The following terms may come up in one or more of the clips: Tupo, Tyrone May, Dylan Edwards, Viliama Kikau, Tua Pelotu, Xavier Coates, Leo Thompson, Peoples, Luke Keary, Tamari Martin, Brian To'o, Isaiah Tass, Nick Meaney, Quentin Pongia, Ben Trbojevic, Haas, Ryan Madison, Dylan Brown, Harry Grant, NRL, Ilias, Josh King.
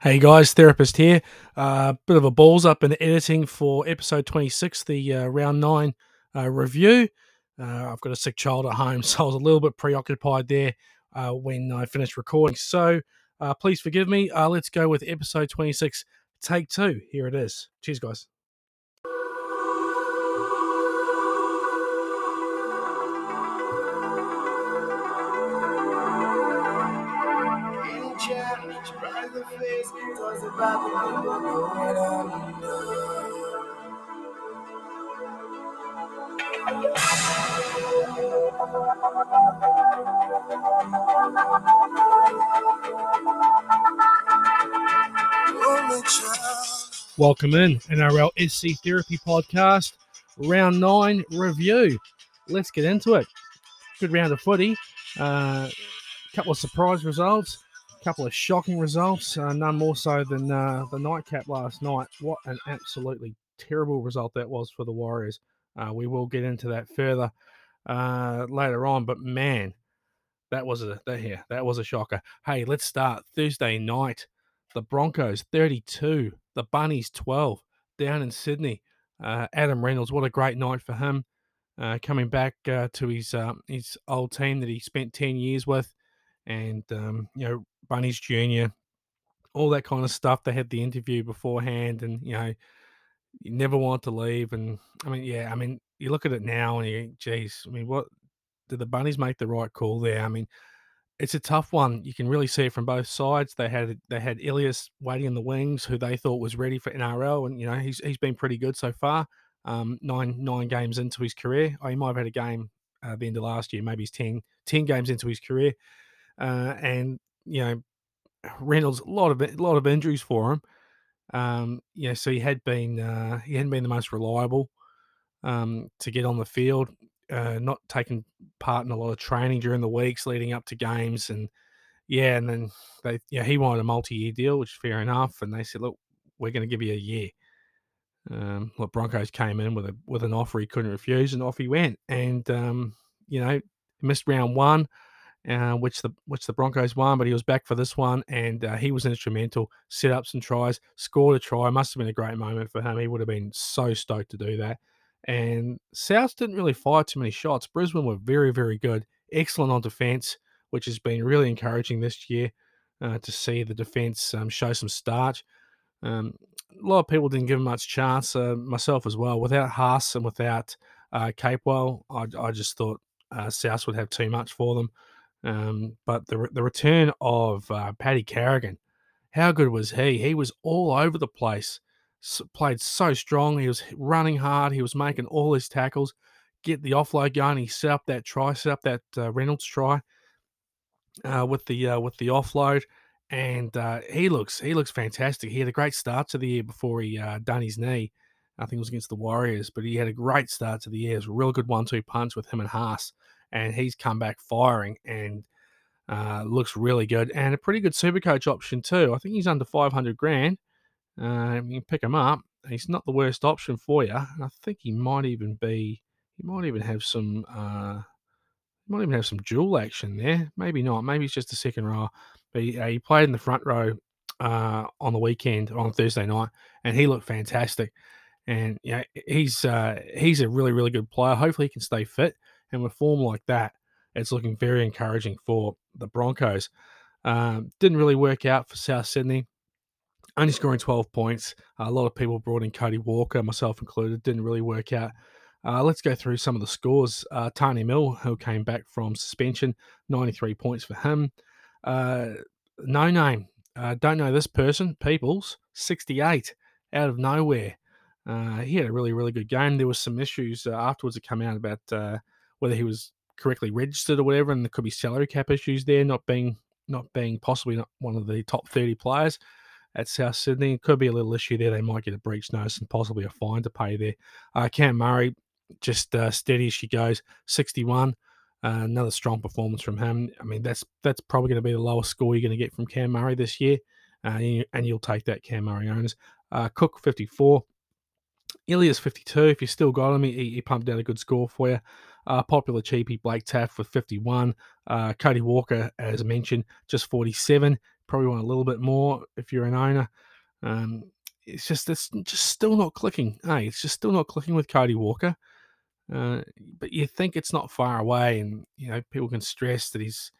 Hey guys, Therapist here. Bit of a balls up in editing for episode 26, the round 9 review. I've got a sick child at home, so I was a little bit preoccupied there when I finished recording. So please forgive me. Let's go with episode 26, take 2. Here it is. Cheers, guys. Welcome in NRL SC Therapy Podcast, Round 9 review. Let's get into it. Good round of footy. Couple of surprise results. Couple of shocking results, none more so than the nightcap last night. What an absolutely terrible result that was for the Warriors. We will get into that further later on, but man, that was a shocker. Hey, let's start Thursday night. The Broncos 32, the Bunnies 12 down in Sydney. Adam Reynolds, what a great night for him, coming back to his old team that he spent 10 years with, and Bunnies Junior, all that kind of stuff. They had the interview beforehand, and you never want to leave. And I mean, you look at it now and you, geez, I mean, what did the Bunnies make the right call there? I mean, it's a tough one. You can really see it from both sides. They had Ilias waiting in the wings, who they thought was ready for NRL, and he's been pretty good so far. Nine games into his career, he might have had a game at the end of last year. Maybe he's 10 games into his career, and Reynolds, a lot of injuries for him. So he hadn't been the most reliable to get on the field, not taking part in a lot of training during the weeks leading up to games, and then he wanted a multi-year deal, which is fair enough, and they said, look, we're going to give you a year. Broncos came in with an offer he couldn't refuse, and off he went, and missed round 1. Which the Broncos won, but he was back for this one, and he was instrumental. Set up some tries, scored a try. Must have been a great moment for him. He would have been so stoked to do that. And Souths didn't really fire too many shots. Brisbane were very, very good. Excellent on defence, which has been really encouraging this year to see the defence show some starch. A lot of people didn't give him much chance, myself as well. Without Haas and without Capewell, I just thought Souths would have too much for them. But the return of Paddy Carrigan, how good was he? He was all over the place, played so strong. He was running hard. He was making all his tackles, get the offload going. He set up that try, Reynolds try with the offload, and he looks fantastic. He had a great start to the year before he done his knee. I think it was against the Warriors, but he had a great start to the year. It was a real good 1-2 punch with him and Haas. And he's come back firing and looks really good. And a pretty good Supercoach option too. I think he's under 500 grand. You can pick him up. He's not the worst option for you. And I think he might even have some dual action there. Maybe not. Maybe it's just a second row. But he played in the front row on the weekend, on Thursday night, and he looked fantastic. And he's a really, really good player. Hopefully he can stay fit. And with form like that, it's looking very encouraging for the Broncos. Didn't really work out for South Sydney. Only scoring 12 points. A lot of people brought in Cody Walker, myself included. Didn't really work out. Let's go through some of the scores. Tani Mill, who came back from suspension, 93 points for him. No name. Don't know this person. Peoples, 68, out of nowhere. He had a really, really good game. There was some issues afterwards that come out about... whether he was correctly registered or whatever, and there could be salary cap issues there, not being possibly not one of the top 30 players at South Sydney. It could be a little issue there. They might get a breach notice and possibly a fine to pay there. Cam Murray, just steady as she goes, 61. Another strong performance from him. I mean, that's probably going to be the lowest score you're going to get from Cam Murray this year, and you'll take that, Cam Murray owners. Cook, 54. Ilias, 52. If you still got him, he pumped out a good score for you. Popular cheapie Blake Taft with 51. Cody Walker, as mentioned, just 47. probably want a little bit more if you're an owner. It's just still not clicking. Hey, it's just still not clicking with Cody Walker. But you think it's not far away, and you know people can stress that he's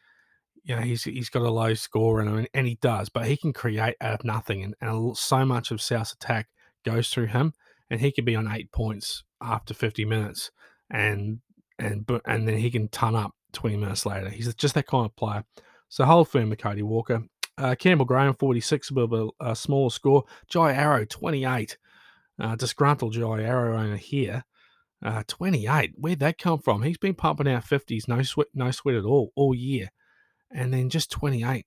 got a low score, and he does, but he can create out of nothing, and so much of South's attack goes through him, and he could be on 8 points after 50 minutes, and then he can ton up 20 minutes later. He's just that kind of player. So hold firm with Cody Walker. Campbell Graham, 46, a bit of a smaller score. Jai Arrow, 28. Disgruntled Jai Arrow owner here. 28. Where'd that come from? He's been pumping out 50s, no sweat at all year. And then just 28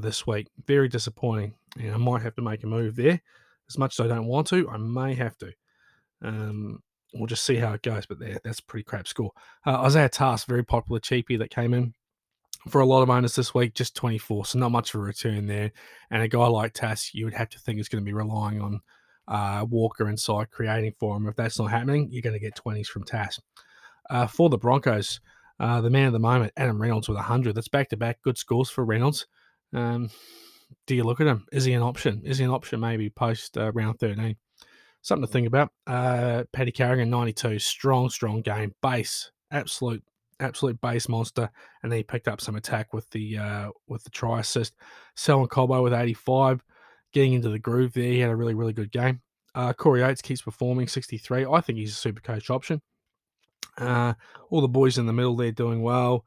this week. Very disappointing. And I might have to make a move there. As much as I don't want to, I may have to. We'll just see how it goes. But that's a pretty crap score. Isaiah Tass, very popular cheapie that came in for a lot of owners this week, just 24. So not much of a return there. And a guy like Tass, you would have to think is going to be relying on Walker inside creating for him. If that's not happening, you're going to get 20s from Tass. For the Broncos, the man of the moment, Adam Reynolds with 100. That's back-to-back good scores for Reynolds. Do you look at him? Is he an option? Is he an option maybe post round 13? Something to think about. Paddy Carrigan, 92. Strong game. Base. Absolute base monster. And then he picked up some attack with the try assist. Selwyn Cobbo with 85. Getting into the groove there. He had a really, really good game. Corey Oates keeps performing, 63. I think he's a super coach option. All the boys in the middle there doing well.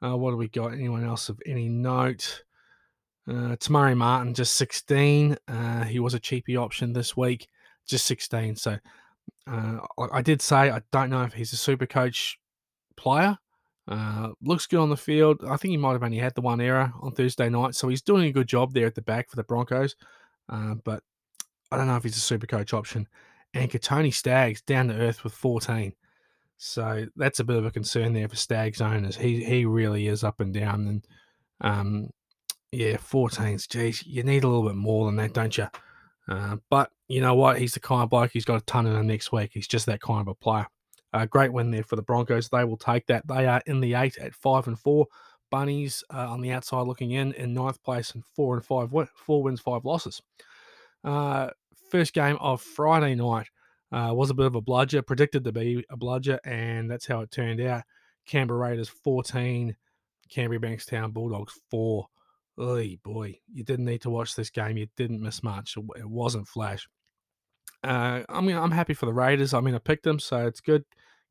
What do we got? Anyone else of any note? Tamari Martin, just 16. He was a cheapie option this week, just 16. So I did say I don't know if he's a super coach player. Looks good on the field. I think he might have only had the one error on Thursday night. So he's doing a good job there at the back for the Broncos. But I don't know if he's a super coach option. And Tony Staggs down to earth with 14. So that's a bit of a concern there for Staggs owners. He really is up and down. And 14s. Geez, you need a little bit more than that, don't you? But you know what? He's the kind of bloke. He's got a ton in him next week. He's just that kind of a player. Great win there for the Broncos. They will take that. They are in the 8 at 5-4. Bunnies on the outside looking in 9th place and 4-5. 4 wins, 5 losses. First game of Friday night was a bit of a bludger, predicted to be a bludger, and that's how it turned out. Canberra Raiders 14, Canterbury Bankstown Bulldogs 4. Oy, boy, you didn't need to watch this game. You didn't miss much. It wasn't flash. I'm happy for the Raiders. I picked them, so it's good.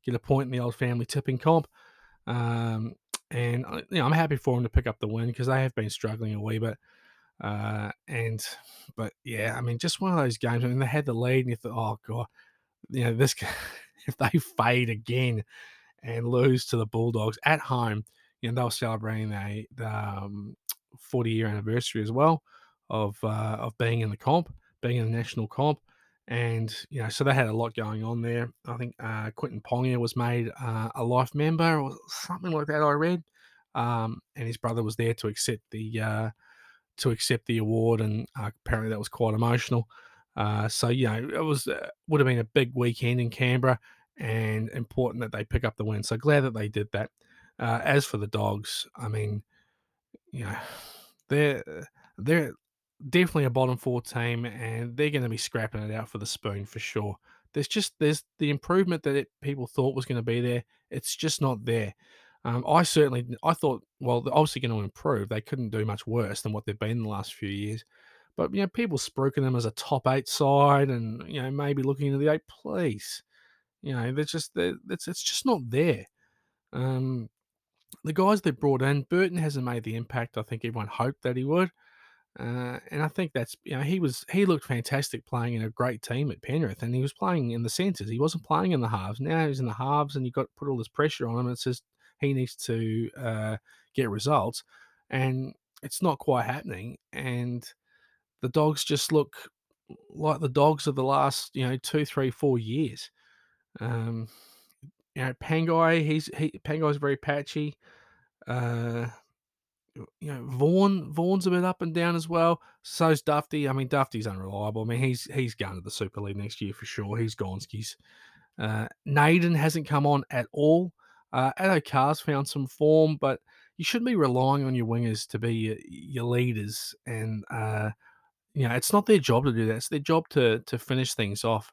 Get a point in the old family tipping comp. I'm happy for them to pick up the win because they have been struggling a wee bit. Just one of those games. They had the lead and you thought, oh, God. This if they fade again and lose to the Bulldogs at home, they were celebrating the 40-year anniversary as well of being in the comp, being in the national comp, and so they had a lot going on there. I think Quentin Pongia was made a life member or something like that. I read, and his brother was there to accept the award, and apparently that was quite emotional. It was would have been a big weekend in Canberra, and important that they pick up the win. So glad that they did that. As for the Dogs, they're definitely a bottom 4 team, and they're going to be scrapping it out for the spoon for sure. There's the improvement that people thought was going to be there. It's just not there. I thought, well, they're obviously going to improve. They couldn't do much worse than what they've been in the last few years. But, people spruiking them as a top 8 side and, maybe looking into the 8th place. It's just not there. The guys they brought in, Burton hasn't made the impact I think everyone hoped that he would. And I think that's, he looked fantastic playing in a great team at Penrith, and he was playing in the centres. He wasn't playing in the halves. Now he's in the halves and you've got to put all this pressure on him. It's just he needs to get results, and it's not quite happening. And the Dogs just look like the Dogs of the last, 2, 3, 4 years. Pangai, Pangai's very patchy. Vaughn's a bit up and down as well. So's Dufty. Dufty's unreliable. He's going to the Super League next year for sure. He's Gonski's. Naden hasn't come on at all. Addo Carr's found some form, but you shouldn't be relying on your wingers to be your leaders. And, you know, it's not their job to do that. It's their job to finish things off.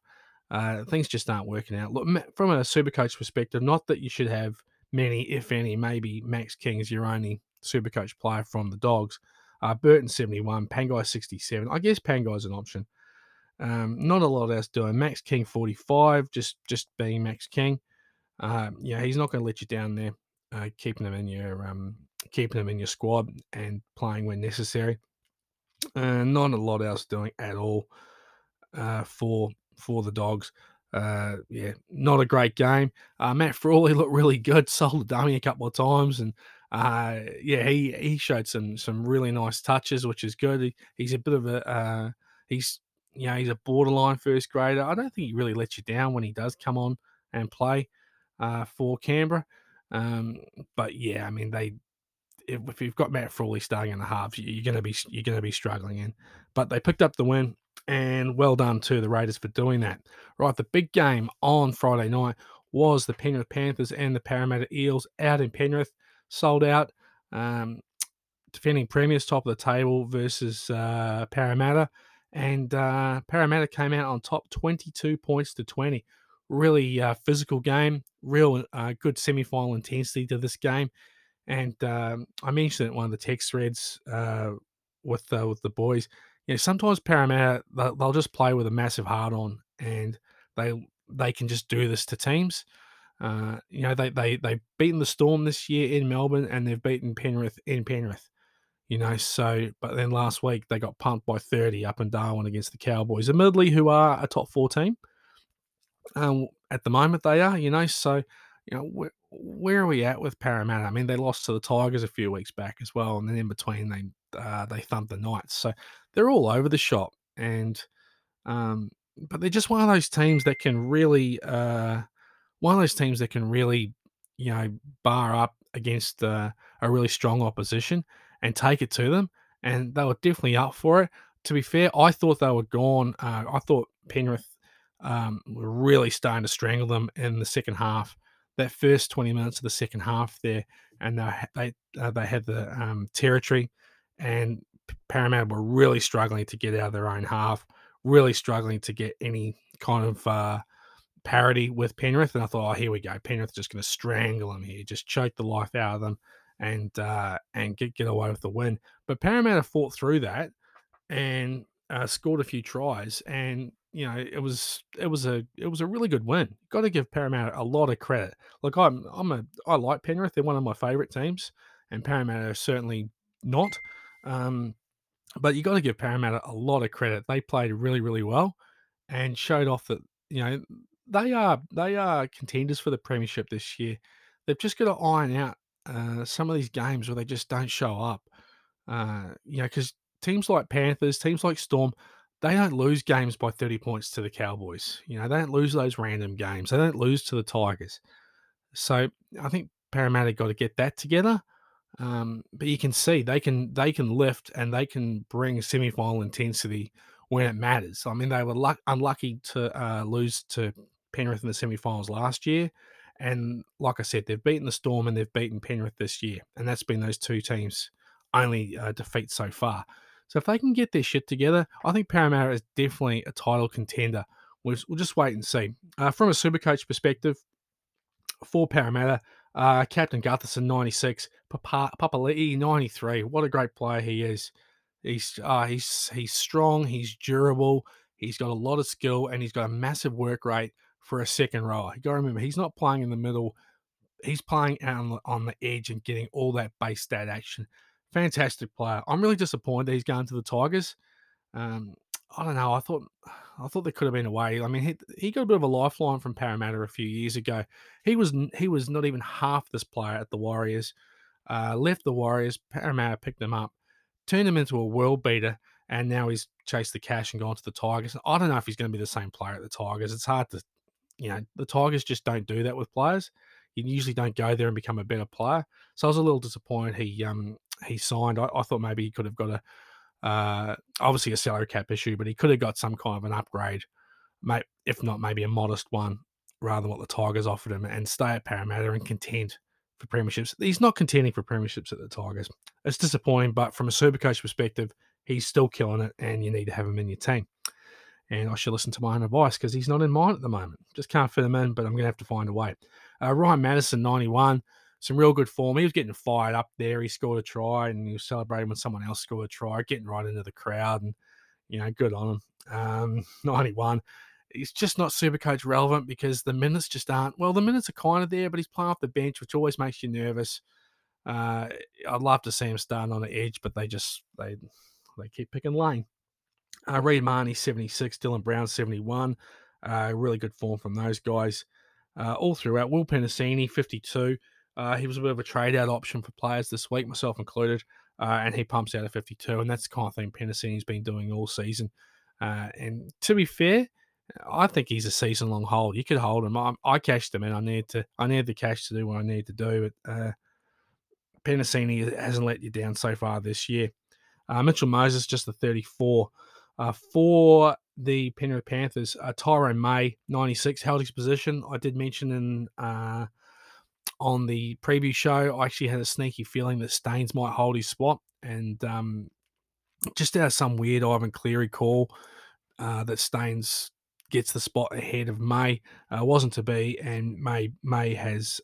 Things just aren't working out. Look, from a Supercoach perspective, not that you should have many, if any, maybe Max King is your only Supercoach player from the Dogs. Burton 71, Pangai 67. I guess Pangai's an option. Not a lot else doing. Max King 45, just being Max King. Yeah, he's not going to let you down there. Keeping him in your squad and playing when necessary. Not a lot else doing at all for the Dogs. Yeah, not a great game. Matt Frawley looked really good. Sold the dummy a couple of times, and yeah, he showed some really nice touches, which is good. He's a bit of a he's a borderline first grader. I don't think he really lets you down when he does come on and play for Canberra. But yeah, I mean, if you've got Matt Frawley starting in the halves, you're going to be struggling in. But they picked up the win, and well done to the Raiders for doing that. Right, the big game on Friday night was the Penrith Panthers and the Parramatta Eels out in Penrith, sold out. Defending premiers, top of the table versus Parramatta, and Parramatta came out on top, 22 points to 20. Really physical game, real good semi-final intensity to this game. And I mentioned it in one of the text threads with the boys. You know, sometimes Parramatta, they'll just play with a massive heart on, and they can just do this to teams. You know, they've beaten the Storm this year in Melbourne, and they've beaten Penrith in Penrith. You know, so, but then last week they got pumped by 30 up in Darwin against the Cowboys, admittedly, who are a top four team. At the moment they are, you know, so, you know, where are we at with Parramatta? I mean, they lost to the Tigers a few weeks back as well, and then in between they thumped the Knights, so they're all over the shop. And but they're just one of those teams that can really you know, bar up against a really strong opposition and take it to them, and they were definitely up for it. To be fair, I thought they were gone. I thought Penrith were really starting to strangle them in the second half. That first 20 minutes of the second half there, and they had the territory, and Parramatta were really struggling to get out of their own half, really struggling to get any kind of parity with Penrith. And I thought, oh, here we go, Penrith just going to strangle them here, just choke the life out of them, and get away with the win. But Parramatta fought through that and scored a few tries, and you know, it was a really good win. Got to give Parramatta a lot of credit. Look, I like Penrith. They're one of my favourite teams, and Parramatta are certainly not. But you got to give Parramatta a lot of credit. They played really, really well, and showed off that, you know, they are contenders for the premiership this year. They've just got to iron out some of these games where they just don't show up. You know, because teams like Panthers, teams like Storm, they don't lose games by 30 points to the Cowboys. You know, they don't lose those random games. They don't lose to the Tigers. So I think Parramatta got to get that together. But you can see they can lift, and they can bring semi-final intensity when it matters. I mean, they were unlucky to lose to Penrith in the semi-finals last year. And like I said, they've beaten the Storm and they've beaten Penrith this year. And that's been those two teams' only defeat so far. So if they can get their shit together, I think Parramatta is definitely a title contender. We'll just wait and see. From a Supercoach perspective, for Parramatta, Captain Gutherson, 96, Papali'i, 93. What a great player he is. He's strong, he's durable, he's got a lot of skill, and he's got a massive work rate for a second rower. You've got to remember, he's not playing in the middle. He's playing out on the edge and getting all that base stat action. Fantastic player. I'm really disappointed he's going to the Tigers. I don't know. I thought there could have been a way. I mean, he got a bit of a lifeline from Parramatta a few years ago. He was not even half this player at the Warriors. Left the Warriors. Parramatta picked him up, turned him into a world beater, and now he's chased the cash and gone to the Tigers. I don't know if he's going to be the same player at the Tigers. It's hard to, you know, the Tigers just don't do that with players. You usually don't go there and become a better player. So I was a little disappointed he signed. I thought maybe he could have got a, obviously a salary cap issue, but he could have got some kind of an upgrade, if not maybe a modest one, rather than what the Tigers offered him, and stay at Parramatta and contend for premierships. He's not contending for premierships at the Tigers. It's disappointing, but from a Supercoach perspective, he's still killing it, and you need to have him in your team. And I should listen to my own advice because he's not in mine at the moment. Just can't fit him in, but I'm going to have to find a way. Ryan Madison, 91, some real good form. He was getting fired up there. He scored a try, and he was celebrating when someone else scored a try, getting right into the crowd, and, you know, good on him. 91. He's just not Supercoach relevant because the minutes just aren't. Well, the minutes are kind of there, but he's playing off the bench, which always makes you nervous. I'd love to see him starting on the edge, but they keep picking lane. Reid Marnie, 76. Dylan Brown, 71. Really good form from those guys all throughout. Will Penasini, 52. He was a bit of a trade-out option for players this week, myself included, and he pumps out at 52, and that's the kind of thing Penasini's been doing all season. And to be fair, I think he's a season-long hold. You could hold him. I cashed him, and I need the cash to do what I need to do. But Penasini hasn't let you down so far this year. Mitchell Moses, just the 34. For the Penrith Panthers, Tyrone May, 96, held his position. I did mention on the preview show, I actually had a sneaky feeling that Staines might hold his spot. And just out of some weird Ivan Cleary call that Staines gets the spot ahead of May. Wasn't to be, and May has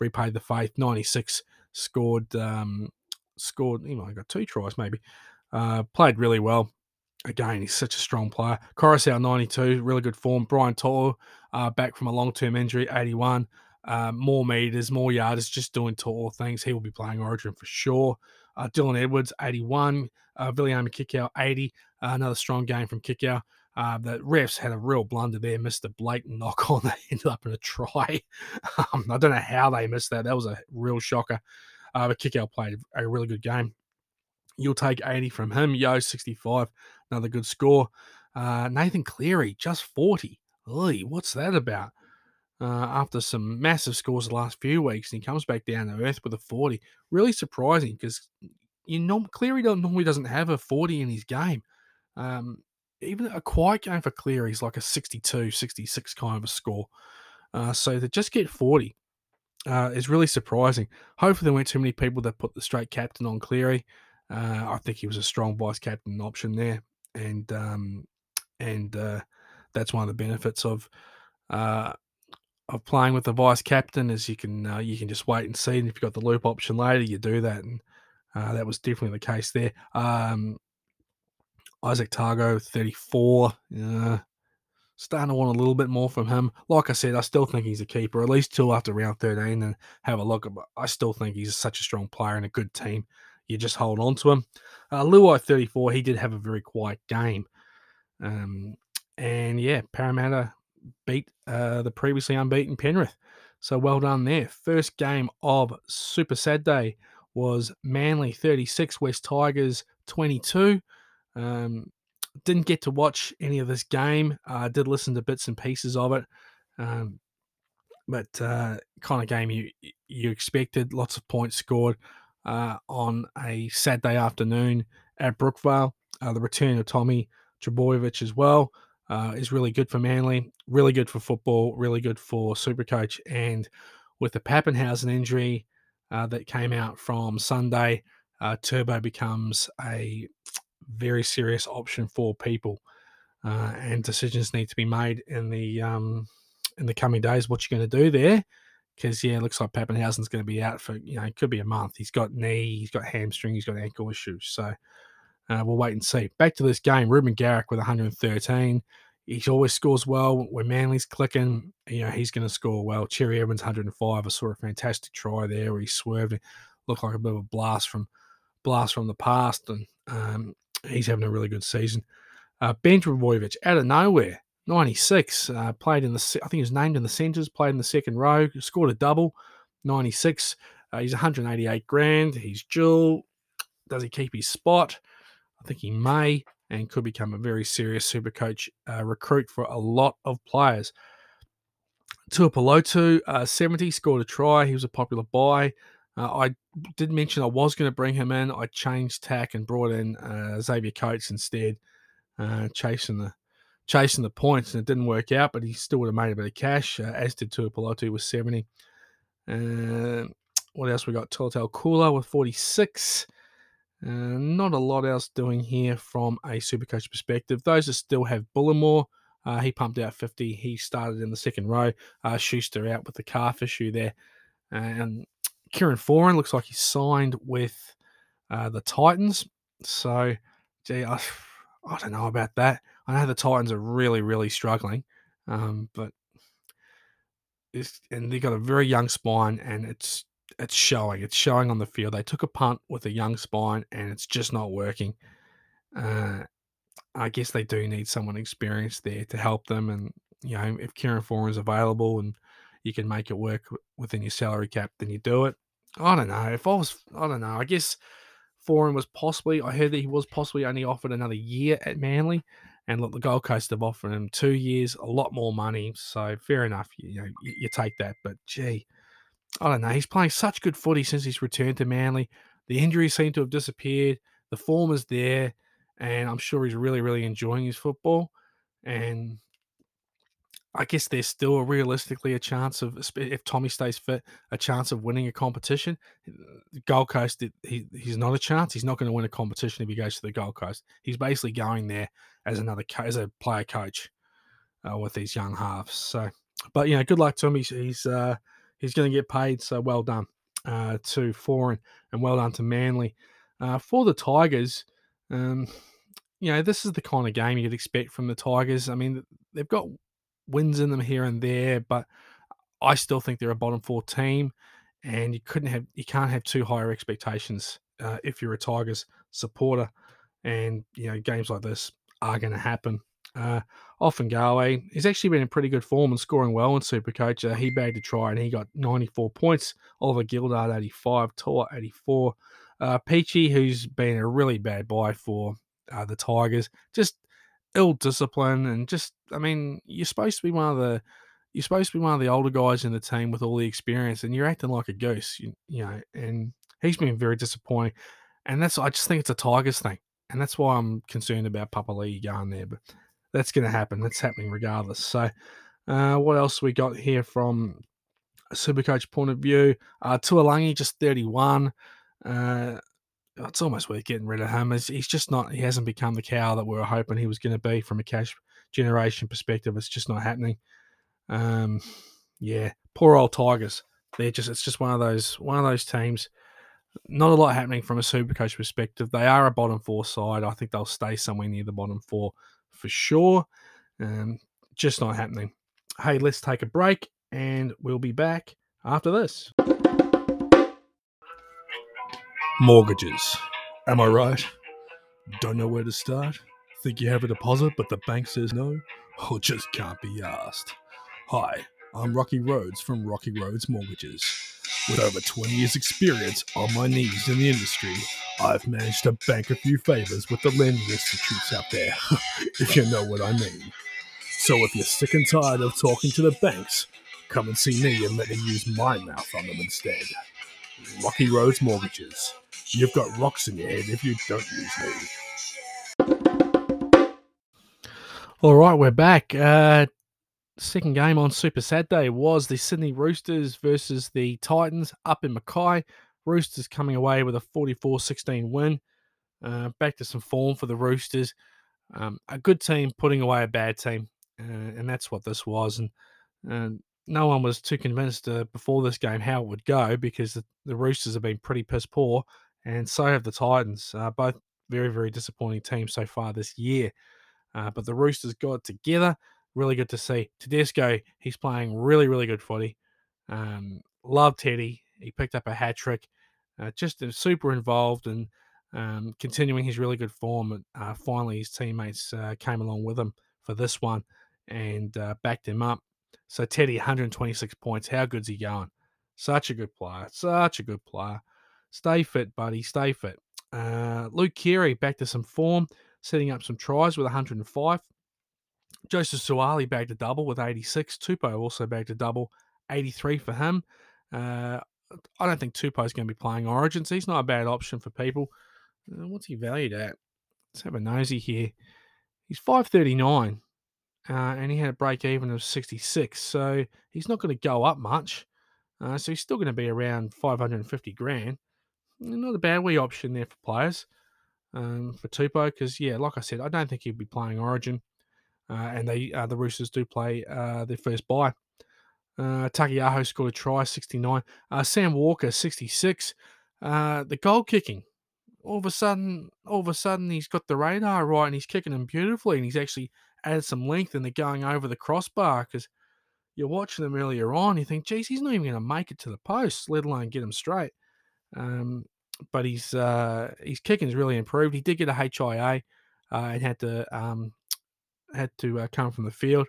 repaid the faith. 96, scored, he might have got two tries maybe. Played really well. Again, he's such a strong player. Coruscant, 92, really good form. Brian To'o, back from a long-term injury, 81. More meters, more yards, just doing To'o things. He will be playing Origin for sure. Dylan Edwards, 81. Viliama Kikau, 80. Another strong game from Kikau. The refs had a real blunder there, missed a blatant knock on. They ended up in a try. I don't know how they missed that. That was a real shocker. But Kikau played a really good game. You'll take 80 from him. Yo, 65. Another good score. Nathan Cleary, just 40. Oi, what's that about? After some massive scores the last few weeks, and he comes back down to earth with a 40. Really surprising because Cleary normally doesn't have a 40 in his game. Even a quiet game for Cleary is like a 62, 66 kind of a score. So to just get 40 is really surprising. Hopefully there weren't too many people that put the straight captain on Cleary. I think he was a strong vice-captain option there, and that's one of the benefits of playing with the vice-captain is you can just wait and see, and if you've got the loop option later, you do that, and that was definitely the case there. Isaac Targo, 34, starting to want a little bit more from him. Like I said, I still think he's a keeper, at least till after round 13, and have a look. I still think he's such a strong player and a good team. You just hold on to him. Luai, 34, he did have a very quiet game. Parramatta beat the previously unbeaten Penrith. So well done there. First game of Super Saturday was Manly 36, West Tigers 22. Didn't get to watch any of this game. Did listen to bits and pieces of it. But kind of game you expected. Lots of points scored. On a Saturday afternoon at Brookvale. The return of Tommy Trbojevic as well is really good for Manly, really good for football, really good for Supercoach. And with the Pappenhausen injury that came out from Sunday, Turbo becomes a very serious option for people. And decisions need to be made in the coming days, what you're going to do there. Because, it looks like Pappenhausen's going to be out for, it could be a month. He's got knee, he's got hamstring, he's got ankle issues. So we'll wait and see. Back to this game, Ruben Garrick with 113. He always scores well. When Manly's clicking, he's going to score well. Cherry Evans, 105. I saw a fantastic try there where he swerved. It looked like a bit of a blast from the past. And he's having a really good season. Ben Trbojevic, out of nowhere. 96, played in the, I think he was named in the centres, played in the second row, scored a double, 96. He's 188 grand. He's dual. Does he keep his spot? I think he may and could become a very serious Supercoach recruit for a lot of players. Tua Pelotu, 70, scored a try. He was a popular buy. I did mention I was going to bring him in. I changed tack and brought in Xavier Coates instead, chasing the points, and it didn't work out, but he still would have made a bit of cash, as did Tua Pelotu with 70. What else we got? Telltale Cooler with 46. Not a lot else doing here from a Supercoach perspective. Those that still have Bullimore, he pumped out 50. He started in the second row. Schuster out with the calf issue there. And Kieran Foran looks like he signed with the Titans. So, gee, I don't know about that. I know the Titans are really, really struggling. But and they've got a very young spine, and it's showing. It's showing on the field. They took a punt with a young spine, and it's just not working. I guess they do need someone experienced there to help them. And, you know, if Kieran Foran's available and you can make it work within your salary cap, then you do it. I don't know. I don't know. I guess Foran was possibly, I heard that he was possibly only offered another year at Manly. And look, the Gold Coast have offered him 2 years, a lot more money. So fair enough. You take that. But, gee, I don't know. He's playing such good footy since he's returned to Manly. The injuries seem to have disappeared. The form is there. And I'm sure he's really, really enjoying his football. And I guess there's still realistically a chance of, if Tommy stays fit, a chance of winning a competition. Gold Coast, he's not a chance. He's not going to win a competition if he goes to the Gold Coast. He's basically going there as a player coach with these young halves. So, but you know, good luck to him. He's going to get paid. So well done to Foran and well done to Manly. For the Tigers. You know, this is the kind of game you'd expect from the Tigers. I mean, they've got wins in them here and there, but I still think they're a bottom four team, and you can't have too higher expectations if you're a Tigers supporter. And you know, games like this are going to happen. Offalengawe, he's actually been in pretty good form and scoring well in Supercoach. He bagged a try and he got 94 points. Oliver Gildard 85, Tor 84. Peachy, who's been a really bad buy for the Tigers, just ill discipline and just, I mean, you're supposed to be one of the older guys in the team with all the experience, and you're acting like a goose, you know. And he's been very disappointing, and I just think it's a Tigers thing, and that's why I'm concerned about Papali'i going there. But that's going to happen. That's happening regardless. So, what else we got here from a Supercoach point of view? Tuolangi just 31. It's almost worth getting rid of him. He's just not, he hasn't become the cow that we were hoping he was going to be from a cash generation perspective. It's just not happening. Yeah, poor old Tigers. It's just one of those teams. Not a lot happening from a Supercoach perspective. They are a bottom four side. I think they'll stay somewhere near the bottom four for sure. Just not happening. Hey, let's take a break and we'll be back after this. Mortgages. Am I right? Don't know where to start? Think you have a deposit but the bank says no? Or just can't be asked? Hi, I'm Rocky Roads from Rocky Roads Mortgages. With over 20 years experience on my knees in the industry, I've managed to bank a few favours with the lending institutes out there, if you know what I mean. So if you're sick and tired of talking to the banks, come and see me and let me use my mouth on them instead. Rocky Roads Mortgages. You've got rocks in your head if you don't use me. All right, we're back. Second game on Super Saturday was the Sydney Roosters versus the Titans up in Mackay. Roosters coming away with a 44-16 win. Back to some form for the Roosters. A good team putting away a bad team, and that's what this was. And no one was too convinced before this game how it would go, because the Roosters have been pretty piss poor, and so have the Titans. Both very, very disappointing teams so far this year. But the Roosters got it together. Really good to see. Tedesco, he's playing really, really good footy. Love Teddy. He picked up a hat trick. Just super involved and continuing his really good form. Finally, his teammates came along with him for this one and backed him up. So Teddy, 126 points. How good's he going? Such a good player. Such a good player. Stay fit, buddy. Stay fit. Luke Keary back to some form, setting up some tries with 105. Joseph Suaalii bagged a double with 86. Tupo also bagged a double, 83 for him. I don't think Tupo's going to be playing Origins. He's not a bad option for people. What's he valued at? Let's have a nosy here. He's 539. And he had a break even of 66, so he's not going to go up much. So he's still going to be around $550,000. Not a bad wee option there for players for Tupo because, yeah, like I said, I don't think he'll be playing Origin. And they the Roosters do play their first bye. Takiaho scored a try, 69. Sam Walker, 66. The goal kicking. All of a sudden, he's got the radar right and he's kicking them beautifully and he's actually added some length and they're going over the crossbar because you're watching them earlier on. You think, geez, he's not even going to make it to the post, let alone get him straight. But his kicking's really improved. He did get a HIA and had to come from the field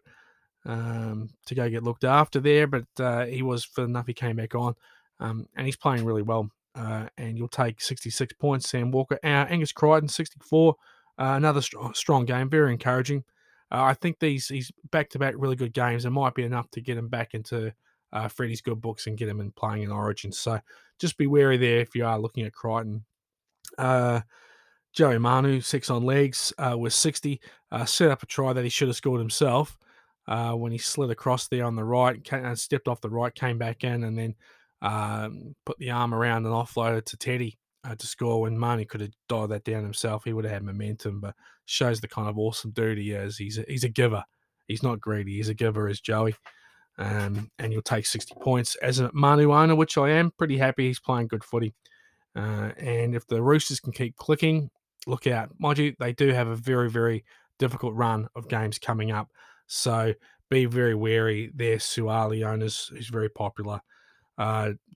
to go get looked after there, but he was fit enough. He came back on and he's playing really well. And you'll take 66 points, Sam Walker. Angus Crichton, 64. Another strong game, very encouraging. I think these back-to-back really good games, it might be enough to get him back into Freddie's good books and get him in playing in Origin. So just be wary there if you are looking at Crichton. Joey Manu, 6 on legs, was 60. Set up a try that he should have scored himself when he slid across there on the right, stepped off the right, came back in, and then put the arm around and offloaded to Teddy to score. When Marnie could have dialed that down himself, he would have had momentum, but shows the kind of awesome dude he is. He's a giver. He's not greedy. He's a giver, as Joey. And you'll take 60 points. As a Manu owner, which I am, pretty happy he's playing good footy. And if the Roosters can keep clicking, look out. Mind you, they do have a very, very difficult run of games coming up. So be very wary there. Suaali owners, who's very popular.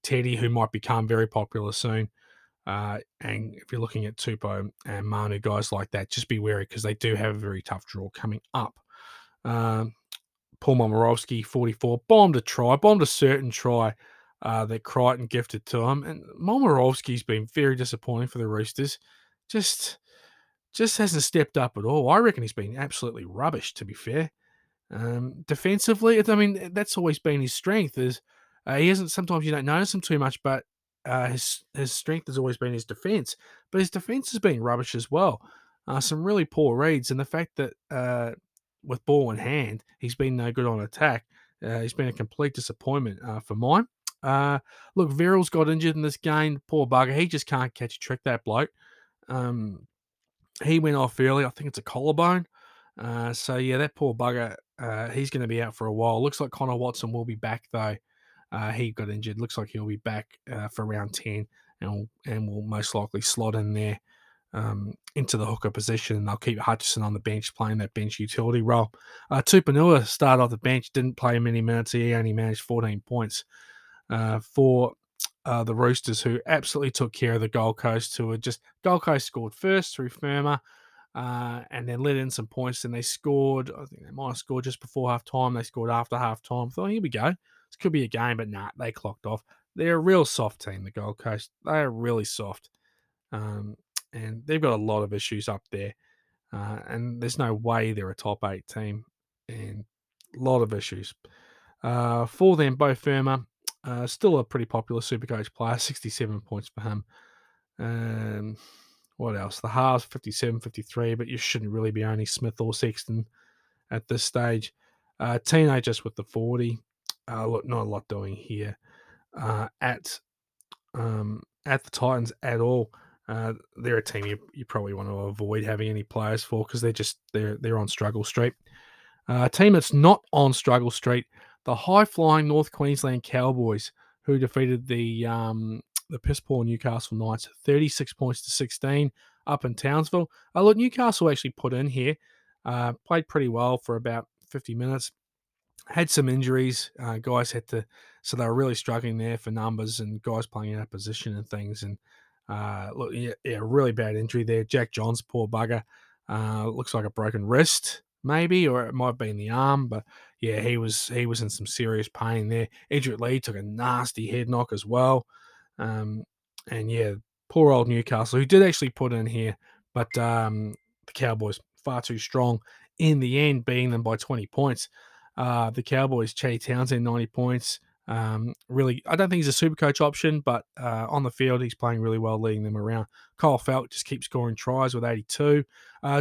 Teddy, who might become very popular soon, and if you're looking at Tupo and Manu, guys like that, just be wary because they do have a very tough draw coming up. Paul Momorowski, 44, bombed a certain try that Crichton gifted to him, and Momorowski's been very disappointing for the Roosters. Just hasn't stepped up at all. I reckon he's been absolutely rubbish, to be fair. Defensively, I mean, that's always been his strength is. He hasn't. Sometimes you don't notice him too much, but his strength has always been his defence. But his defence has been rubbish as well. Some really poor reads, and the fact that with ball in hand, he's been no good on attack. He's been a complete disappointment for mine. Look, Verrills got injured in this game. Poor bugger. He just can't catch a trick, that bloke. He went off early. I think it's a collarbone. So, yeah, that poor bugger, he's going to be out for a while. Looks like Connor Watson will be back, though. He got injured. Looks like he'll be back for round 10 and will most likely slot in there into the hooker position. They'll keep Hutchison on the bench playing that bench utility role. Tupanua started off the bench, didn't play many minutes. He only managed 14 points for the Roosters, who absolutely took care of the Gold Coast. Gold Coast scored first through Firma and then let in some points. And they scored, I think they might have scored just before half-time. They scored after half-time. I thought, here we go. This could be a game, but nah, they clocked off. They're a real soft team, the Gold Coast. They are really soft. And they've got a lot of issues up there. And there's no way they're a top 8 team. And a lot of issues. For them, Bo Firma, still a pretty popular Supercoach player, 67 points for him. What else? The Haas, 57, 53, but you shouldn't really be owning Smith or Sexton at this stage. Tino just with the 40. Look, not a lot doing here at the Titans at all. They're a team you probably want to avoid having any players for because they're on struggle street. A team that's not on struggle street, the high-flying North Queensland Cowboys, who defeated the piss-poor Newcastle Knights 36 points to 16 up in Townsville. Look, Newcastle actually put in here, played pretty well for about 50 minutes. Had some injuries, guys had to, so they were really struggling there for numbers and guys playing out of position and things. And look, yeah, really bad injury there. Jack Johns, poor bugger, looks like a broken wrist maybe, or it might have been the arm. But yeah, he was in some serious pain there. Edric Lee took a nasty head knock as well, and yeah, poor old Newcastle who did actually put in here, but the Cowboys far too strong in the end, beating them by 20 points. The Cowboys, Chetty Townsend, 90 points. Really, I don't think he's a super coach option, but on the field, he's playing really well, leading them around. Kyle Felt just keeps scoring tries with 82.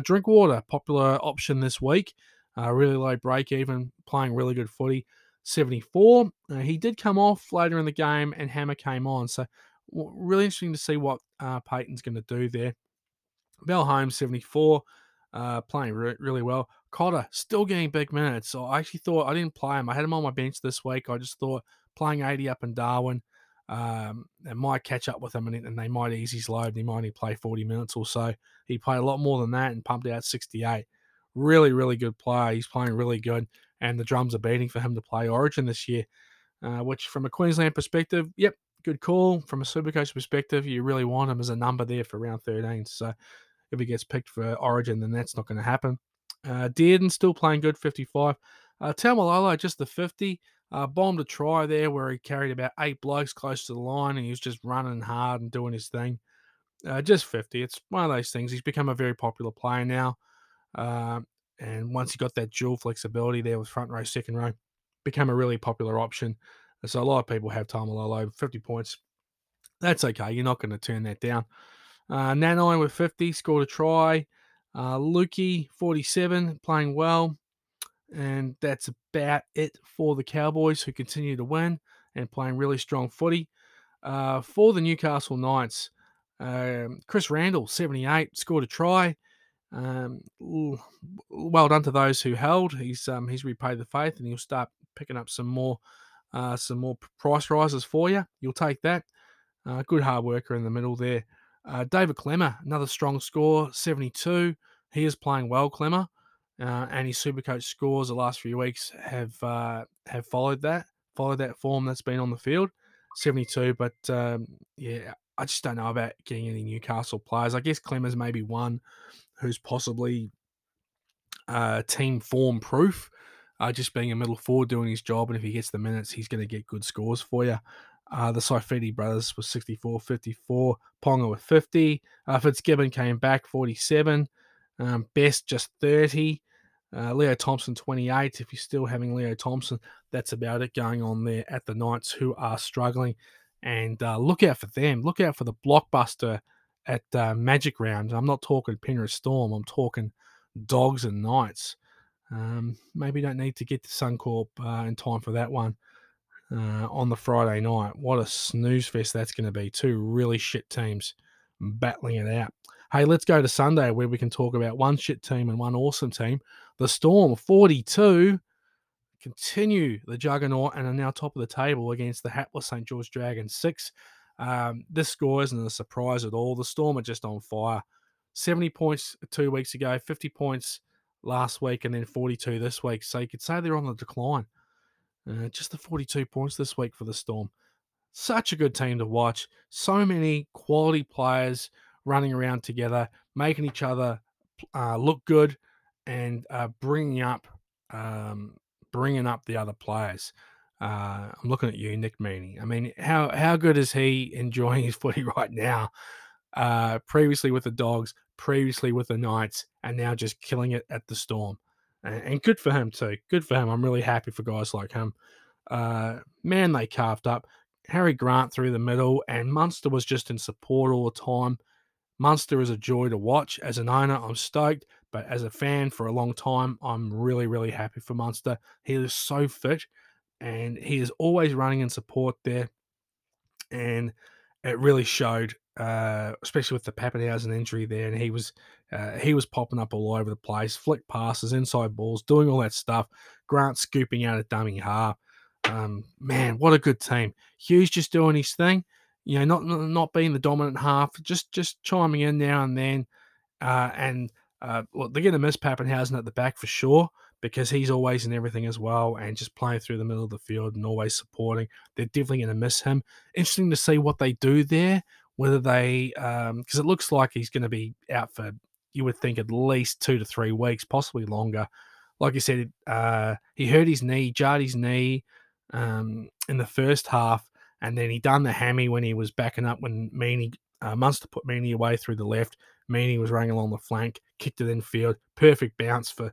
Drinkwater, popular option this week. Really low break even, playing really good footy. 74. He did come off later in the game and Hammer came on. So really interesting to see what Payton's going to do there. Bell Holmes, 74, playing really well. Cotter, still getting big minutes. So I actually thought, I didn't play him. I had him on my bench this week. I just thought playing 80 up in Darwin, and might catch up with him and they might ease his load and he might only play 40 minutes or so. He played a lot more than that and pumped out 68. Really, really good player. He's playing really good and the drums are beating for him to play Origin this year, which from a Queensland perspective, yep, good call. From a Supercoach perspective, you really want him as a number there for round 13. So if he gets picked for Origin, then that's not going to happen. Dearden still playing good, 55. Taumalolo, just the 50. Bombed a try there where he carried about 8 blokes close to the line and he was just running hard and doing his thing. Just 50. It's one of those things. He's become a very popular player now. And once he got that dual flexibility there with front row, second row, became a really popular option. And so a lot of people have Taumalolo, 50 points. That's okay. You're not going to turn that down. Nanai with 50, scored a try. Lukey, 47, playing well. And that's about it for the Cowboys, who continue to win and playing really strong footy. For the Newcastle Knights, Chris Randall, 78, scored a try. Well done to those who held. He's repaid the faith, and he'll start picking up some more price rises for you. You'll take that. Good hard worker in the middle there. David Clemmer, another strong score, 72. He is playing well, Clemmer. And his Supercoach scores the last few weeks have followed that form that's been on the field, 72. But yeah, I just don't know about getting any Newcastle players. I guess Clemmer's maybe one who's possibly team form proof, just being a middle forward doing his job, and if he gets the minutes, he's going to get good scores for you. The Saifiti brothers was 64, 54, Ponga with 50, Fitzgibbon came back 47. Best just 30. Leo Thompson 28. If you're still having Leo Thompson, that's about it going on there at the Knights, who are struggling. And look out for them. Look out for the blockbuster at Magic Round. I'm not talking Penrith Storm. I'm talking Dogs and Knights. Maybe don't need to get to Suncorp in time for that one on the Friday night. What a snooze fest that's going to be. Two really shit teams battling it out. Hey, let's go to Sunday where we can talk about one shit team and one awesome team. The Storm, 42, continue the juggernaut and are now top of the table against the hatless St. George Dragons, 6. This score isn't a surprise at all. The Storm are just on fire. 70 points 2 weeks ago, 50 points last week, and then 42 this week. So you could say they're on the decline. Just the 42 points this week for the Storm. Such a good team to watch. So many quality players running around together, making each other look good, and bringing up the other players. I'm looking at you, Nick Meaney. I mean, how good is he enjoying his footy right now? Previously with the Dogs, previously with the Knights, and now just killing it at the Storm. And good for him too. Good for him. I'm really happy for guys like him. Man, they carved up. Harry Grant through the middle, and Munster was just in support all the time. Munster is a joy to watch. As an owner, I'm stoked, but as a fan for a long time, I'm really, really happy for Munster. He is so fit, and he is always running in support there, and it really showed, especially with the Pappenhausen injury there, and he was popping up all over the place, flick passes, inside balls, doing all that stuff. Grant scooping out a dummy half. Man, what a good team. Hughes just doing his thing. You know, not being the dominant half, just chiming in now and then. Well, they're going to miss Pappenhausen at the back for sure because he's always in everything as well and just playing through the middle of the field and always supporting. They're definitely going to miss him. Interesting to see what they do there, whether they because it looks like he's going to be out for, you would think, at least 2 to 3 weeks, possibly longer. Like you said, he hurt his knee, jarred his knee in the first half. And then he done the hammy when he was backing up when Meaney, Munster put Meaney away through the left. Meaney was running along the flank, kicked it in field. Perfect bounce for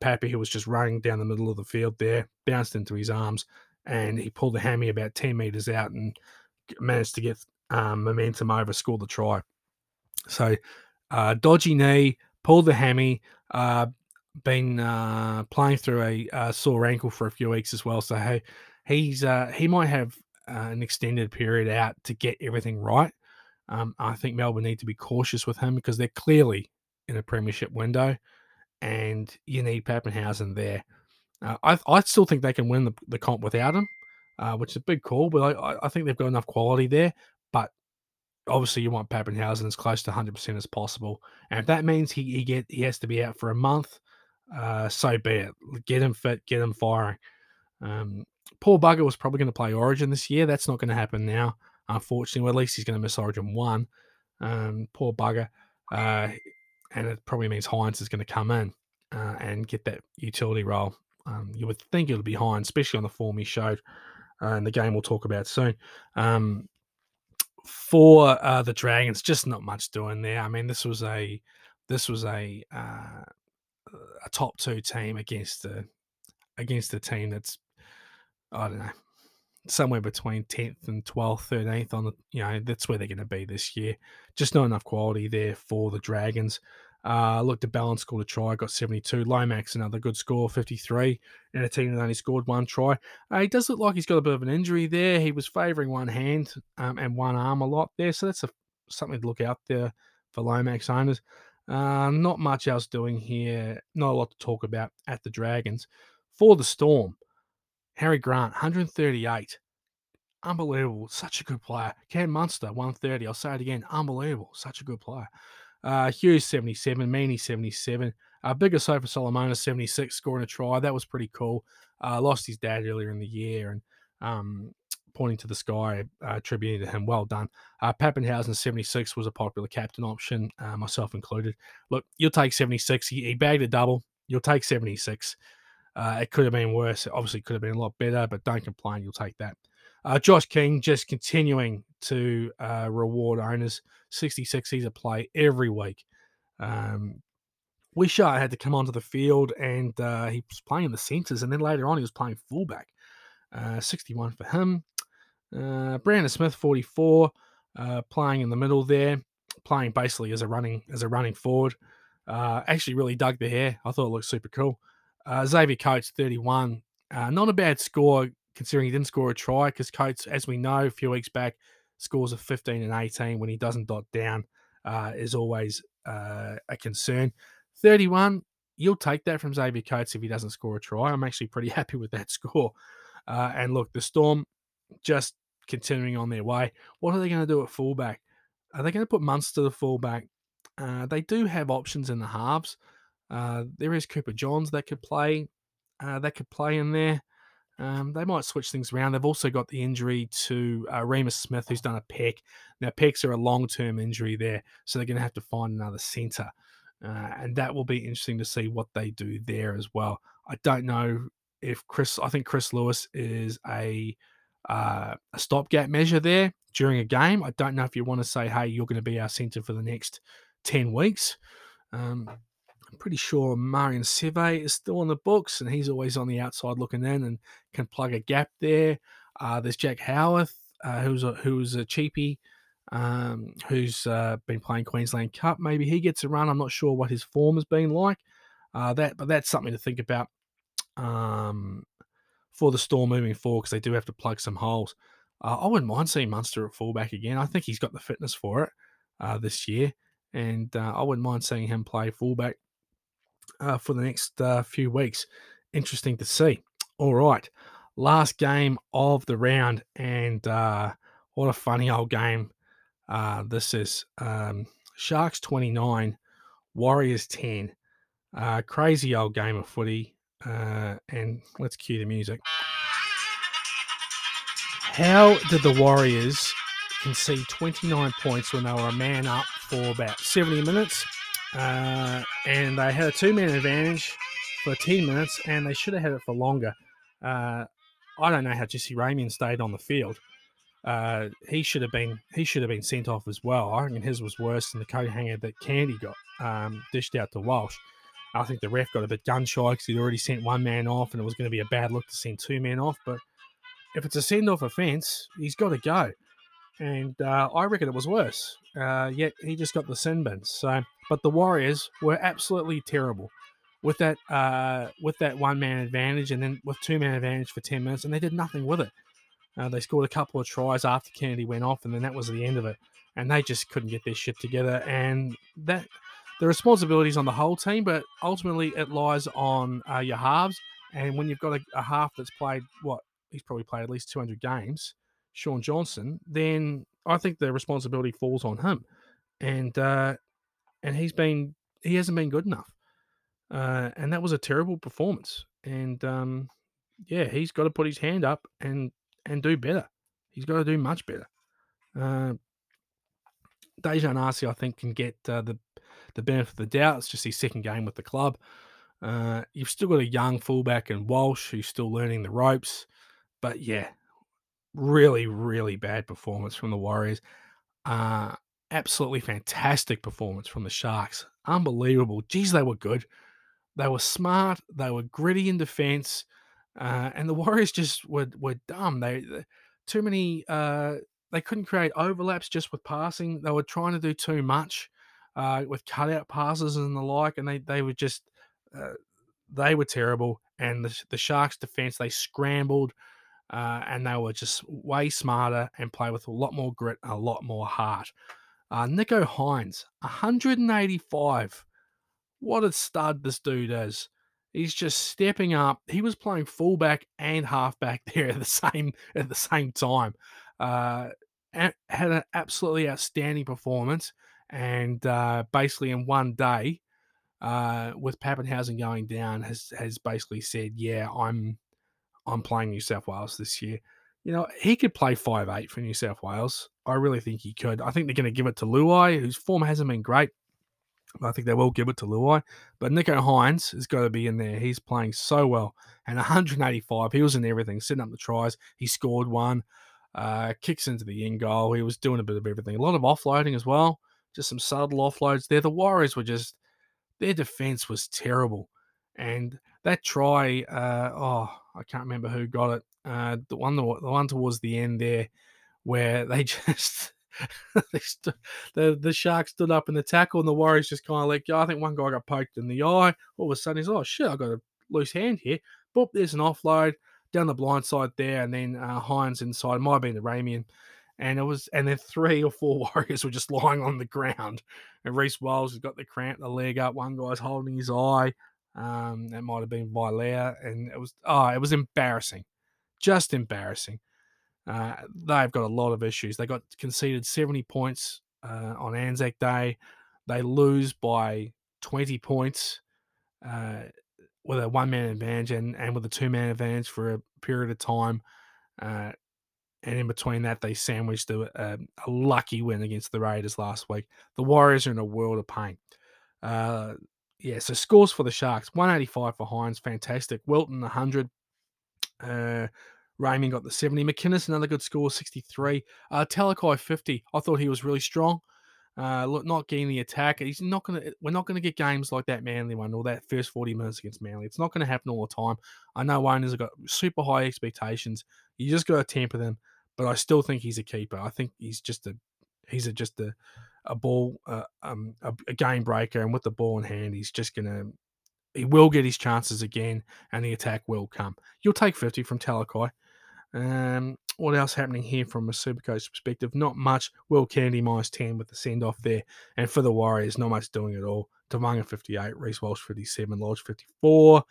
Pappy, who was just running down the middle of the field there, bounced into his arms, and he pulled the hammy about 10 metres out and managed to get momentum over, score the try. So dodgy knee, pulled the hammy, been playing through a sore ankle for a few weeks as well. So he might have an extended period out to get everything right. I think Melbourne need to be cautious with him because they're clearly in a premiership window and you need Pappenhausen there. I still think they can win the comp without him, which is a big call, but I think they've got enough quality there. But obviously you want Pappenhausen as close to 100% as possible. And if that means he has to be out for a month, so be it. Get him fit, get him firing. Paul Bugger was probably going to play Origin this year. That's not going to happen now, unfortunately. Well, at least he's going to miss Origin 1. Paul Bugger. And it probably means Hines is going to come in and get that utility role. You would think it'll be Hines, especially on the form he showed in the game we'll talk about soon. For the Dragons, just not much doing there. I mean, this was a top two team against a team that's, I don't know, somewhere between 10th and 12th, 13th on the, you know, that's where they're going to be this year. Just not enough quality there for the Dragons. Look, the balance scored a try, got 72. Lomax, another good score, 53. And a team that only scored one try. He does look like he's got a bit of an injury there. He was favouring one hand and one arm a lot there. So that's something to look out there for Lomax owners. Not much else doing here. Not a lot to talk about at the Dragons. For the Storm, Harry Grant, 138. Unbelievable. Such a good player. Cam Munster, 130. I'll say it again. Unbelievable. Such a good player. Hughes, 77. Meany, 77. Bigger Sofa Solomona, 76. Scoring a try. That was pretty cool. Lost his dad earlier in the year. And pointing to the sky, tribute to him. Well done. Pappenhausen, 76, was a popular captain option, myself included. Look, you'll take 76. He bagged a double. You'll take 76. It could have been worse. It obviously could have been a lot better, but don't complain. You'll take that. Josh King just continuing to reward owners. 66, he's a play every week. Wishart had to come onto the field, and he was playing in the centres, and then later on he was playing fullback. 61 for him. Brandon Smith, 44, playing in the middle there, playing basically as a running forward. Actually really dug the hair. I thought it looked super cool. Xavier Coates, 31. Not a bad score considering he didn't score a try because Coates, as we know, a few weeks back, scores of 15 and 18 when he doesn't dot down is always a concern. 31, you'll take that from Xavier Coates if he doesn't score a try. I'm actually pretty happy with that score. And look, the Storm just continuing on their way. What are they going to do at fullback? Are they going to put Munster to fullback? They do have options in the halves. There is Cooper Johns that could play. In there. They might switch things around. They've also got the injury to Remus Smith, who's done a pec. Now, pecs are a long-term injury there, so they're going to have to find another centre. And that will be interesting to see what they do there as well. I don't know if I think Chris Lewis is a stopgap measure there during a game. I don't know if you want to say, hey, you're going to be our centre for the next 10 weeks. I'm pretty sure Marian Seve is still on the books, and he's always on the outside looking in and can plug a gap there. There's Jack Howarth, who's a cheapie, who's been playing Queensland Cup. Maybe he gets a run. I'm not sure what his form has been like. But that's something to think about for the Storm moving forward because they do have to plug some holes. I wouldn't mind seeing Munster at fullback again. I think he's got the fitness for it this year, and I wouldn't mind seeing him play fullback for the next few weeks. Interesting to see. All right. Last game of the round. And what a funny old game this is. Sharks 29, Warriors 10. Crazy old game of footy. And let's cue the music. How did the Warriors concede 29 points when they were a man up for about 70 minutes? And they had a two-man advantage for 10 minutes, and they should have had it for longer. I don't know how Jesse Ramian stayed on the field. He should have been sent off as well. I reckon his was worse than the coat hanger that Candy got dished out to Walsh. I think the ref got a bit gun-shy because he'd already sent one man off, and it was going to be a bad look to send two men off. But if it's a send-off offence, he's got to go. And I reckon it was worse. Yet he just got the sin bin. But the Warriors were absolutely terrible. with that one-man advantage and then with two-man advantage for 10 minutes, and they did nothing with it. They scored a couple of tries after Kennedy went off, and then that was the end of it. And they just couldn't get their shit together. And that the responsibility's on the whole team, but ultimately it lies on your halves. And when you've got a half that's played, what, he's probably played at least 200 games, Sean Johnson, then I think the responsibility falls on him. And he hasn't been good enough. And that was a terrible performance. And, yeah, he's got to put his hand up and do better. He's got to do much better. Dejan Arce, I think, can get the benefit of the doubt. It's just his second game with the club. You've still got a young fullback in Walsh who's still learning the ropes. But, yeah, really, really bad performance from the Warriors. Absolutely fantastic performance from the Sharks. Unbelievable. Geez, they were good. They were smart. They were gritty in defence. And the Warriors just were dumb. They too many. They couldn't create overlaps just with passing. They were trying to do too much with cutout passes and the like. And they were just they were terrible. And the Sharks' defense, they scrambled and they were just way smarter and played with a lot more grit, and a lot more heart. Nico Hines, 185. What a stud this dude is. He's just stepping up. He was playing fullback and halfback there at the same time. Had an absolutely outstanding performance, and basically in one day, with Pappenhausen going down, has basically said, "Yeah, I'm playing New South Wales this year." You know, he could play 5'8" for New South Wales. I really think he could. I think they're going to give it to Luai, whose form hasn't been great. I think they will give it to Luai. But Nico Hines has got to be in there. He's playing so well. And 185, he was in everything, setting up the tries. He scored one, kicks into the end goal. He was doing a bit of everything. A lot of offloading as well, just some subtle offloads there. The Warriors were just, their defense was terrible. And that try, I can't remember who got it. The one towards the end there where they just... the Sharks stood up in the tackle and the Warriors just kind of let go. I think one guy got poked in the eye. All of a sudden he's, oh shit, I got a loose hand here. Boop, there's an offload down the blind side there, and then Hines inside. It might have been the Ramian, and then three or four Warriors were just lying on the ground. And Reece Wiles has got the cramp, the leg up. One guy's holding his eye. That might have been Vilea, and it was embarrassing, just embarrassing. They've got a lot of issues. They got conceded 70 points on Anzac Day. They lose by 20 points with a one-man advantage and with a two-man advantage for a period of time. And in between that, they sandwiched a lucky win against the Raiders last week. The Warriors are in a world of pain. So scores for the Sharks. 185 for Hines, fantastic. Wilton, 100. Raymond got the 70. McInnes, another good score, 63. Talakai, 50. I thought he was really strong. Not getting the attack. We're not going to get games like that Manly one or that first 40 minutes against Manly. It's not going to happen all the time. I know owners have got super high expectations. You just got to temper them. But I still think he's a keeper. I think he's just a game breaker. And with the ball in hand, he's just going to. He will get his chances again, and the attack will come. You'll take 50 from Talakai. What else happening here from a Supercoach perspective? Not much. Will Kennedy minus 10 with the send-off there. And for the Warriors, not much doing at all. Tavanga 58, Reece Walsh 57, Lodge 54,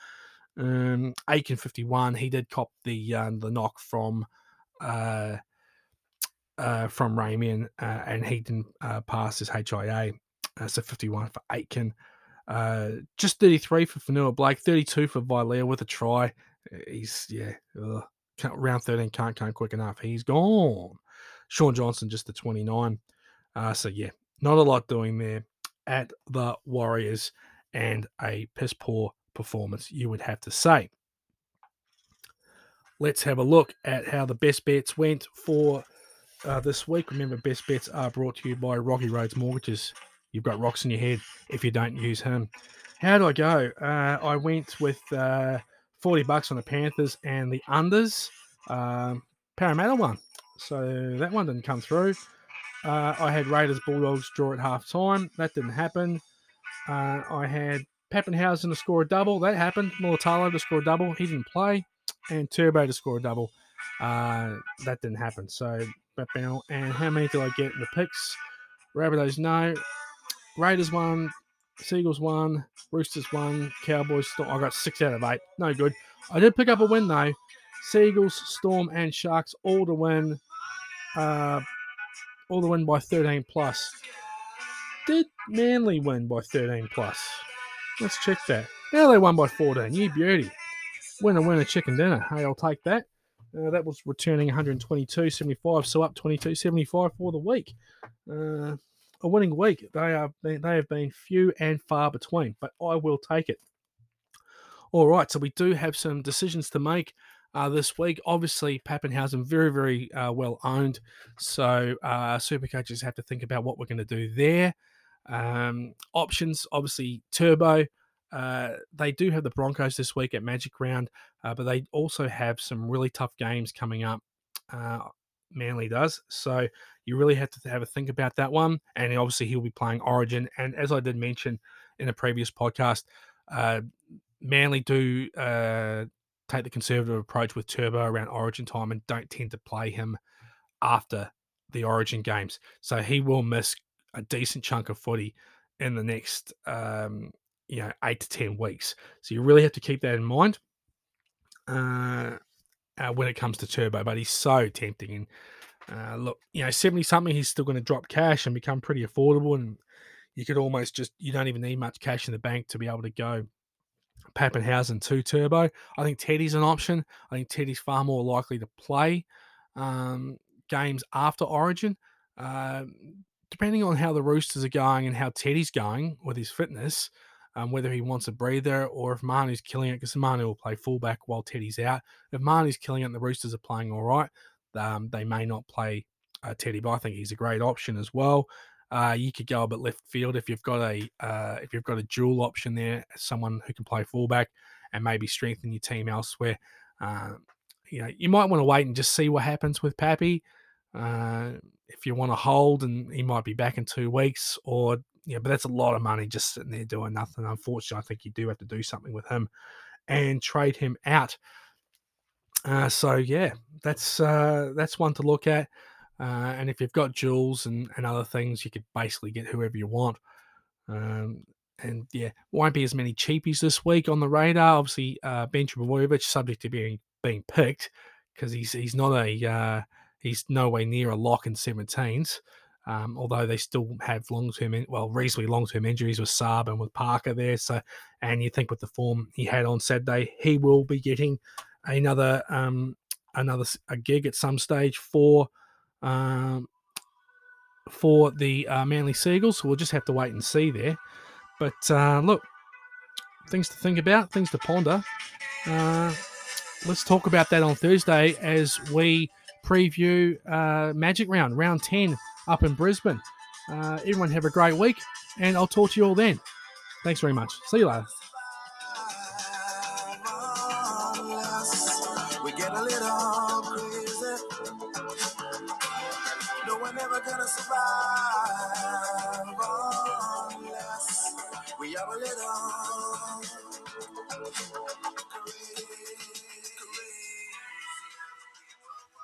Aiken 51. He did cop the knock from Ramian, and he didn't pass his HIA. So 51 for Aiken. Just 33 for Fanua Blake, 32 for Vilea with a try. Round 13 can't come quick enough. He's gone. Sean Johnson, just the 29. Not a lot doing there at the Warriors, and a piss poor performance, you would have to say. Let's have a look at how the best bets went for this week. Remember, best bets are brought to you by Rocky Roads Mortgages. You've got rocks in your head if you don't use him. How did I go? I went with $40 on the Panthers and the unders. Parramatta won. So that one didn't come through. I had Raiders Bulldogs draw at half time. That didn't happen. I had Pappenhausen to score a double. That happened. Mulatalo to score a double. He didn't play. And Turbo to score a double. That didn't happen. So, and how many did I get in the picks? Rabbitohs, no. Raiders won. Seagulls won. Roosters won. Cowboys, Storm. I got 6 out of 8. No good. I did pick up a win, though. Seagulls, Storm, and Sharks all to win. All to win by 13 plus. Did Manly win by 13 plus? Let's check that. Now they won by 14. You beauty. Winner, winner, chicken dinner. Hey, I'll take that. That was returning 122.75, so up 22.75 for the week. A winning week. They have been few and far between, but I will take it. All right, so we do have some decisions to make this week. Obviously, Pappenhausen very, very well owned, so super coaches have to think about what we're going to do there. Options, obviously, Turbo. They do have the Broncos this week at Magic Round, but they also have some really tough games coming up. Manly does. So you really have to have a think about that one. And obviously he'll be playing Origin. And as I did mention in a previous podcast, Manly do take the conservative approach with Turbo around Origin time and don't tend to play him after the Origin games. So he will miss a decent chunk of footy in the next... 8 to 10 weeks. So you really have to keep that in mind when it comes to Turbo, but he's so tempting. And look, 70-something, he's still going to drop cash and become pretty affordable. And you could almost just, you don't even need much cash in the bank to be able to go Pappenhausen to Turbo. I think Teddy's an option. I think Teddy's far more likely to play games after Origin. Depending on how the Roosters are going and how Teddy's going with his fitness, whether he wants a breather or if Marnie's killing it, because Marnie will play fullback while Teddy's out. If Marnie's killing it and the Roosters are playing all right, they may not play Teddy, but I think he's a great option as well. You could go a bit left field if you've got a dual option there, someone who can play fullback and maybe strengthen your team elsewhere. You might want to wait and just see what happens with Pappy. If you want to hold, and he might be back in 2 weeks, or but that's a lot of money just sitting there doing nothing. Unfortunately, I think you do have to do something with him and trade him out. That's one to look at. And if you've got jewels and other things, you could basically get whoever you want. Won't be as many cheapies this week on the radar. Obviously, Benjamin Vojevic subject to being picked because he's not a. He's nowhere near a lock in 17s, although they still have reasonably long-term injuries with Saab and with Parker there. So, and you think with the form he had on Saturday, he will be getting another gig at some stage for the Manly Seagulls. So we'll just have to wait and see there. But look, things to think about, things to ponder. Let's talk about that on Thursday as we preview Magic Round 10 up in Brisbane. Everyone have a great week, and I'll talk to you all then. Thanks very much. See you later.